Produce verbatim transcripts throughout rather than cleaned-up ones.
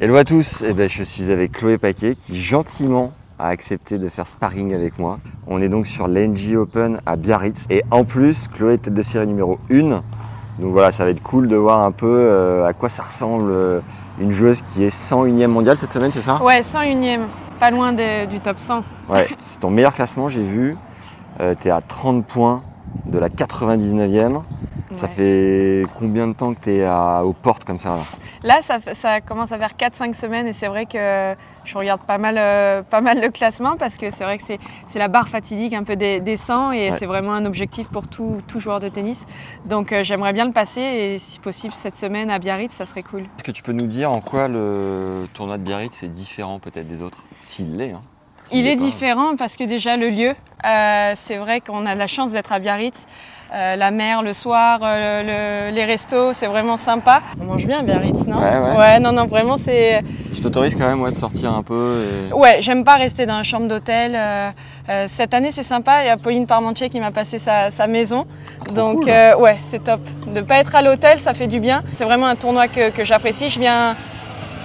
Hello à tous, eh bien, je suis avec Chloé Paquet qui gentiment a accepté de faire sparring avec moi. On est donc sur l'N G Open à Biarritz et en plus Chloé est tête de série numéro un. Donc voilà, ça va être cool de voir un peu euh, à quoi ça ressemble euh, une joueuse qui est cent unième mondiale cette semaine, c'est ça ? Ouais, cent unième, pas loin de, du top cent. Ouais, c'est ton meilleur classement, j'ai vu. Euh, t'es à trente points de la quatre-vingt-dix-neuvième. Ouais. Ça fait combien de temps que t'es à, aux portes comme ça ? Là, ça, ça commence à faire quatre cinq semaines et c'est vrai que je regarde pas mal, euh, pas mal le classement parce que c'est vrai que c'est, c'est la barre fatidique un peu des, des cent et ouais. C'est vraiment un objectif pour tout, tout joueur de tennis. Donc euh, j'aimerais bien le passer et si possible cette semaine à Biarritz, ça serait cool. Est-ce que tu peux nous dire en quoi le tournoi de Biarritz est différent peut-être des autres ? S'il l'est, hein. Il est différent parce que déjà le lieu, euh, c'est vrai qu'on a de la chance d'être à Biarritz, euh, la mer le soir, euh, le, les restos, c'est vraiment sympa. On mange bien à Biarritz, non ? Ouais, ouais. Ouais, non, non, vraiment c'est... Je t'autorise quand même ouais, de sortir un peu et... Ouais, j'aime pas rester dans la chambre d'hôtel. Euh, euh, cette année c'est sympa, il y a Pauline Parmentier qui m'a passé sa, sa maison. Ah, donc cool. euh, ouais, c'est top. De pas être à l'hôtel, ça fait du bien. C'est vraiment un tournoi que, que j'apprécie, je viens...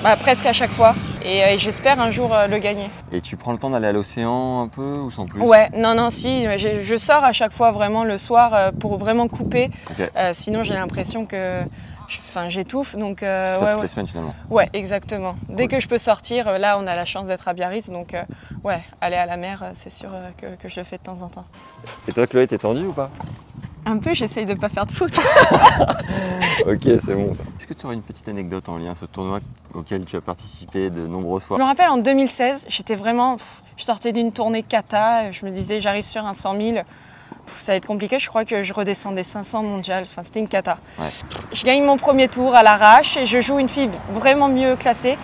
Bah, presque à chaque fois et, euh, et j'espère un jour euh, le gagner. Et tu prends le temps d'aller à l'océan un peu ou sans plus ? Ouais, non, non, si, je, je sors à chaque fois vraiment le soir euh, pour vraiment couper. Okay. Euh, sinon j'ai l'impression que enfin, j'étouffe. Donc, euh, c'est ça ouais, toutes ouais. les semaines finalement ? Ouais, exactement. Cool. Dès que je peux sortir, là on a la chance d'être à Biarritz donc euh, ouais, aller à la mer c'est sûr euh, que, que je le fais de temps en temps. Et toi Chloé, t'es tendue ou pas ? Un peu, j'essaye de ne pas faire de faute. Ok, c'est bon ça. Est-ce que tu aurais une petite anecdote en lien à ce tournoi auquel tu as participé de nombreuses fois ? Je me rappelle en deux mille seize, j'étais vraiment... Je sortais d'une tournée kata, je me disais j'arrive sur un cent mille, ça va être compliqué, je crois que je redescendais cinq cents mondiales, enfin c'était une cata. Ouais. Je gagne mon premier tour à l'arrache et je joue une fille vraiment mieux classée.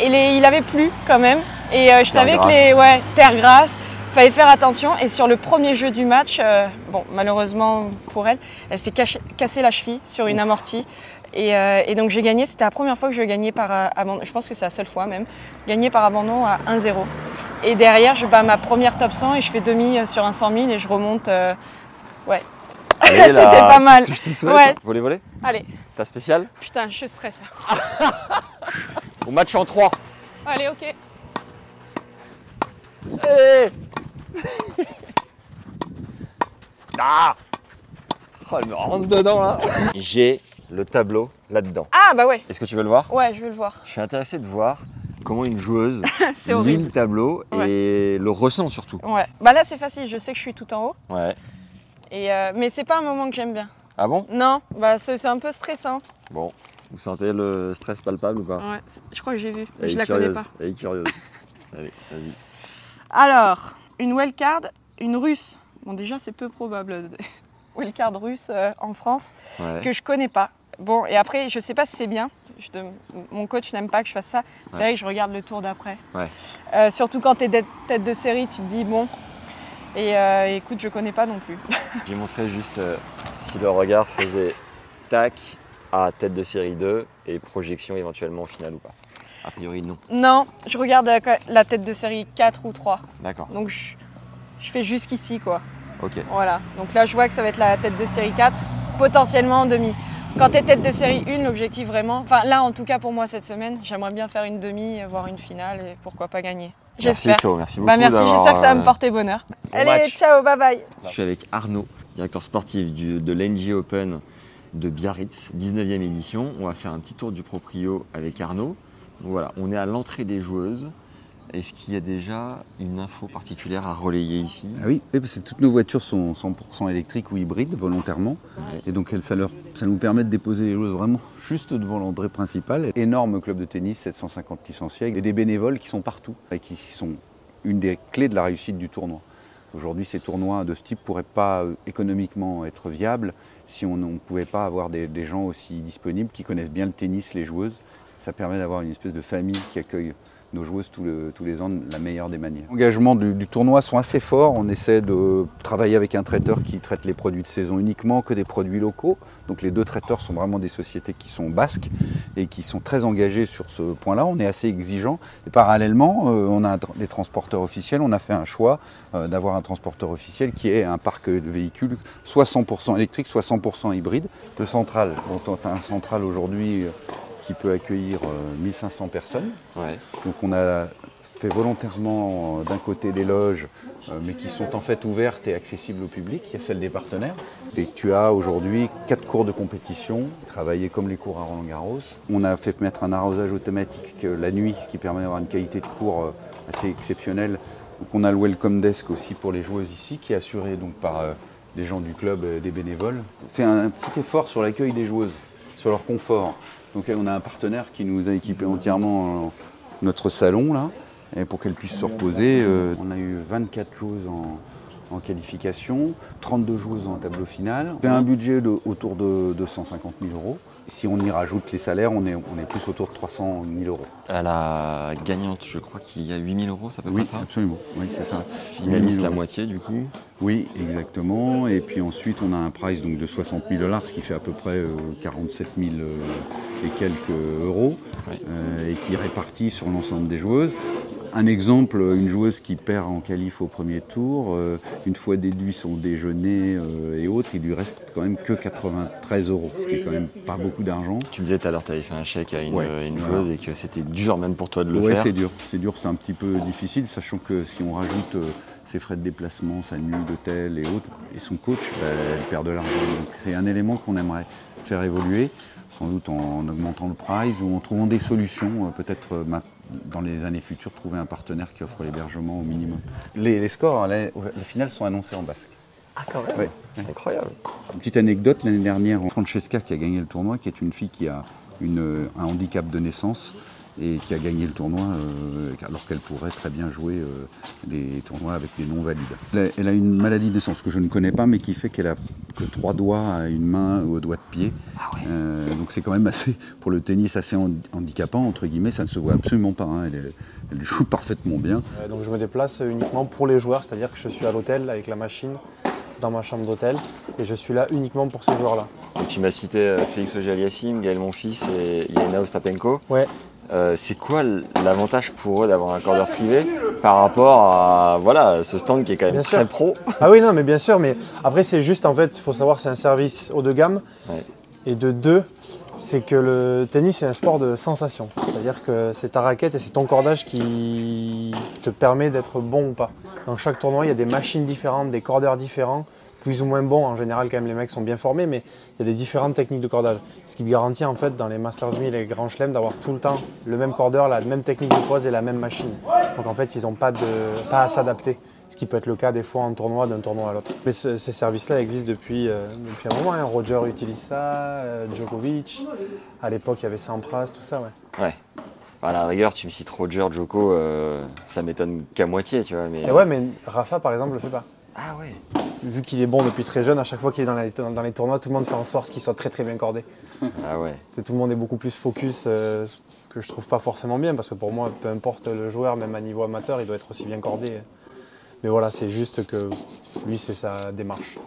Et les... il avait plu quand même et euh, je terre savais grasse. Que les... Ouais, terre grasse. Il fallait faire attention et sur le premier jeu du match, euh, bon malheureusement pour elle, elle s'est caché, cassé la cheville sur une amortie et, euh, et donc j'ai gagné, c'était la première fois que je gagnais par euh, abandon, je pense que c'est la seule fois même, gagné par abandon à un zéro. Et derrière je bats ma première top cent et je fais demi sur un cent mille et je remonte, euh, ouais. Allez, c'était là, pas mal. Je t'y souhaite. Ouais. Voler, voler. Allez. T'as spécial ? Putain, je stresse là. Au match en trois. Allez, ok. Hey ah oh, elle me rentre dedans là. J'ai le tableau là-dedans. Ah bah ouais. Est-ce que tu veux le voir ? Ouais, je veux le voir. Je suis intéressé de voir comment une joueuse lit le tableau ouais. et le ressent surtout. Ouais. Bah là c'est facile, je sais que je suis tout en haut. Ouais. Et euh, mais c'est pas un moment que j'aime bien. Ah bon ? Non, bah c'est, c'est un peu stressant. Bon, vous sentez le stress palpable ou pas ? Ouais, je crois que j'ai vu, mais je la connais pas. Elle est curieuse. Allez, vas-y. Alors, une wildcard, une russe. Bon, déjà, c'est peu probable. Wildcard russe euh, en France, ouais. que je connais pas. Bon, et après, je sais pas si c'est bien. Je, mon coach n'aime pas que je fasse ça. C'est ouais. vrai que je regarde le tour d'après. Ouais. Euh, surtout quand t'es tête de série, tu te dis bon. Et euh, écoute, je connais pas non plus. J'ai montré juste euh, si le regard faisait tac à tête de série deux et projection éventuellement en finale ou pas. A priori, non. Non, je regarde la tête de série quatre ou trois. D'accord. Donc, je, je fais jusqu'ici, quoi. Ok. Voilà. Donc là, je vois que ça va être la tête de série quatre, potentiellement en demi. Quand t'es tête de série un, l'objectif vraiment... Enfin, là, en tout cas, pour moi, cette semaine, j'aimerais bien faire une demi, voire une finale, et pourquoi pas gagner. J'espère. Merci, Chloé. Merci beaucoup bah, merci, d'avoir... J'espère que ça va me porter bonheur. Bon Allez, match. Ciao, bye bye. Je suis avec Arnaud, directeur sportif du, de l'N G Open de Biarritz, dix-neuvième édition. On va faire un petit tour du proprio avec Arnaud. Voilà, on est à l'entrée des joueuses. Est-ce qu'il y a déjà une info particulière à relayer ici ? Ah oui, parce que toutes nos voitures sont cent pour cent électriques ou hybrides volontairement. Ouais. Et donc ça, leur, ça nous permet de déposer les joueuses vraiment juste devant l'entrée principale. Énorme club de tennis, sept cent cinquante licenciés, et des bénévoles qui sont partout et qui sont une des clés de la réussite du tournoi. Aujourd'hui, ces tournois de ce type ne pourraient pas économiquement être viables si on ne pouvait pas avoir des, des gens aussi disponibles qui connaissent bien le tennis, les joueuses. Ça permet d'avoir une espèce de famille qui accueille nos joueuses tous, le, tous les ans de la meilleure des manières. Les engagements du, du tournoi sont assez forts. On essaie de travailler avec un traiteur qui traite les produits de saison uniquement, que des produits locaux. Donc les deux traiteurs sont vraiment des sociétés qui sont basques et qui sont très engagées sur ce point-là. On est assez exigeant. Et parallèlement, on a des transporteurs officiels. On a fait un choix d'avoir un transporteur officiel qui est un parc de véhicules soit cent pour cent électrique, soit cent pour cent hybride. Le central, dont on a un central aujourd'hui qui peut accueillir mille cinq cents personnes. Ouais. Donc on a fait volontairement d'un côté des loges, mais qui sont en fait ouvertes et accessibles au public. Il y a celle des partenaires. Et tu as aujourd'hui quatre cours de compétition, travaillés comme les cours à Roland-Garros. On a fait mettre un arrosage automatique la nuit, ce qui permet d'avoir une qualité de cours assez exceptionnelle. Donc on a le welcome desk aussi pour les joueuses ici, qui est assuré donc par des gens du club, des bénévoles. C'est un petit effort sur l'accueil des joueuses, sur leur confort. Donc on a un partenaire qui nous a équipé entièrement notre salon là, et pour qu'elle puisse se reposer. Euh, on a eu vingt-quatre joueuses en, en qualification, trente-deux joueuses en tableau final. C'est un budget de, autour de, de cent cinquante mille euros. Si on y rajoute les salaires, on est, on est plus autour de trois cent mille euros. À la gagnante, je crois qu'il y a huit mille euros, ça peut oui, pas ça absolument. Oui, c'est ça. Finalise la moitié du coup. Oui, exactement. Et puis ensuite, on a un prize donc, de soixante mille dollars, ce qui fait à peu près euh, quarante-sept mille euh, et quelques euros, oui. euh, et qui est réparti sur l'ensemble des joueuses. Un exemple, une joueuse qui perd en qualif au premier tour, euh, une fois déduit son déjeuner euh, et autres, il lui reste quand même que quatre-vingt-treize euros, ce qui est quand même pas beaucoup d'argent. Tu disais tout à l'heure que tu avais fait un chèque à une, ouais, euh, une joueuse et que c'était dur même pour toi de le ouais, faire. Oui, c'est dur, c'est dur, c'est un petit peu difficile, sachant que si on rajoute euh, ses frais de déplacement, sa nuit d'hôtel et autres, et son coach, bah, elle perd de l'argent. Donc c'est un élément qu'on aimerait faire évoluer, sans doute en augmentant le prize ou en trouvant des solutions, euh, peut-être euh, maintenant. Dans les années futures, trouver un partenaire qui offre l'hébergement au minimum. Les, les scores, les, les finales sont annoncés en basque. Ah quand même ouais, ouais. Incroyable. Une petite anecdote, l'année dernière, Francesca qui a gagné le tournoi, qui est une fille qui a une, un handicap de naissance et qui a gagné le tournoi euh, alors qu'elle pourrait très bien jouer euh, des tournois avec des non-valides. Elle, elle a une maladie de naissance que je ne connais pas, mais qui fait qu'elle a que trois doigts, une main ou au doigt de pied. Ah ouais. euh, donc c'est quand même assez, pour le tennis, assez handicapant, entre guillemets, ça ne se voit absolument pas, hein. elle, elle joue parfaitement bien. Euh, donc je me déplace uniquement pour les joueurs, c'est-à-dire que je suis à l'hôtel avec la machine, dans ma chambre d'hôtel, et je suis là uniquement pour ces joueurs-là. Donc tu m'as cité euh, Félix Auger-Aliassime, Gaël Monfils et Jelena Ostapenko. Ouais. Euh, c'est quoi l'avantage pour eux d'avoir un accordeur privé par rapport à voilà, ce stand qui est quand même bien très sûr. Pro. Ah oui, non, mais bien sûr, mais après c'est juste en fait, il faut savoir c'est un service haut de gamme ouais. Et de deux, c'est que le tennis c'est un sport de sensation, c'est-à-dire que c'est ta raquette et c'est ton cordage qui te permet d'être bon ou pas. Dans chaque tournoi, il y a des machines différentes, des cordeurs différents, plus ou moins bons, en général quand même les mecs sont bien formés, mais il y a des différentes techniques de cordage. Ce qui te garantit en fait dans les Masters mille et les Grands Chelem d'avoir tout le temps le même cordeur, la même technique de pose et la même machine. Donc en fait ils n'ont pas, pas à s'adapter, ce qui peut être le cas des fois en tournoi d'un tournoi à l'autre. Mais ce, ces services-là existent depuis, euh, depuis un moment, hein. Roger utilise ça, euh, Djokovic, à l'époque il y avait Sampras, tout ça. Ouais. ouais. À la rigueur, tu me cites Roger, Djoko, euh, ça m'étonne qu'à moitié, tu vois. Mais... Et ouais, mais Rafa par exemple le fait pas. Ah ouais. Vu qu'il est bon depuis très jeune, à chaque fois qu'il est dans, la, dans les tournois, tout le monde fait en sorte qu'il soit très très bien cordé. Ah ouais. Tout le monde est beaucoup plus focus, euh, que je trouve pas forcément bien, parce que pour moi, peu importe le joueur, même à niveau amateur, il doit être aussi bien cordé. Mais voilà, c'est juste que lui, c'est sa démarche.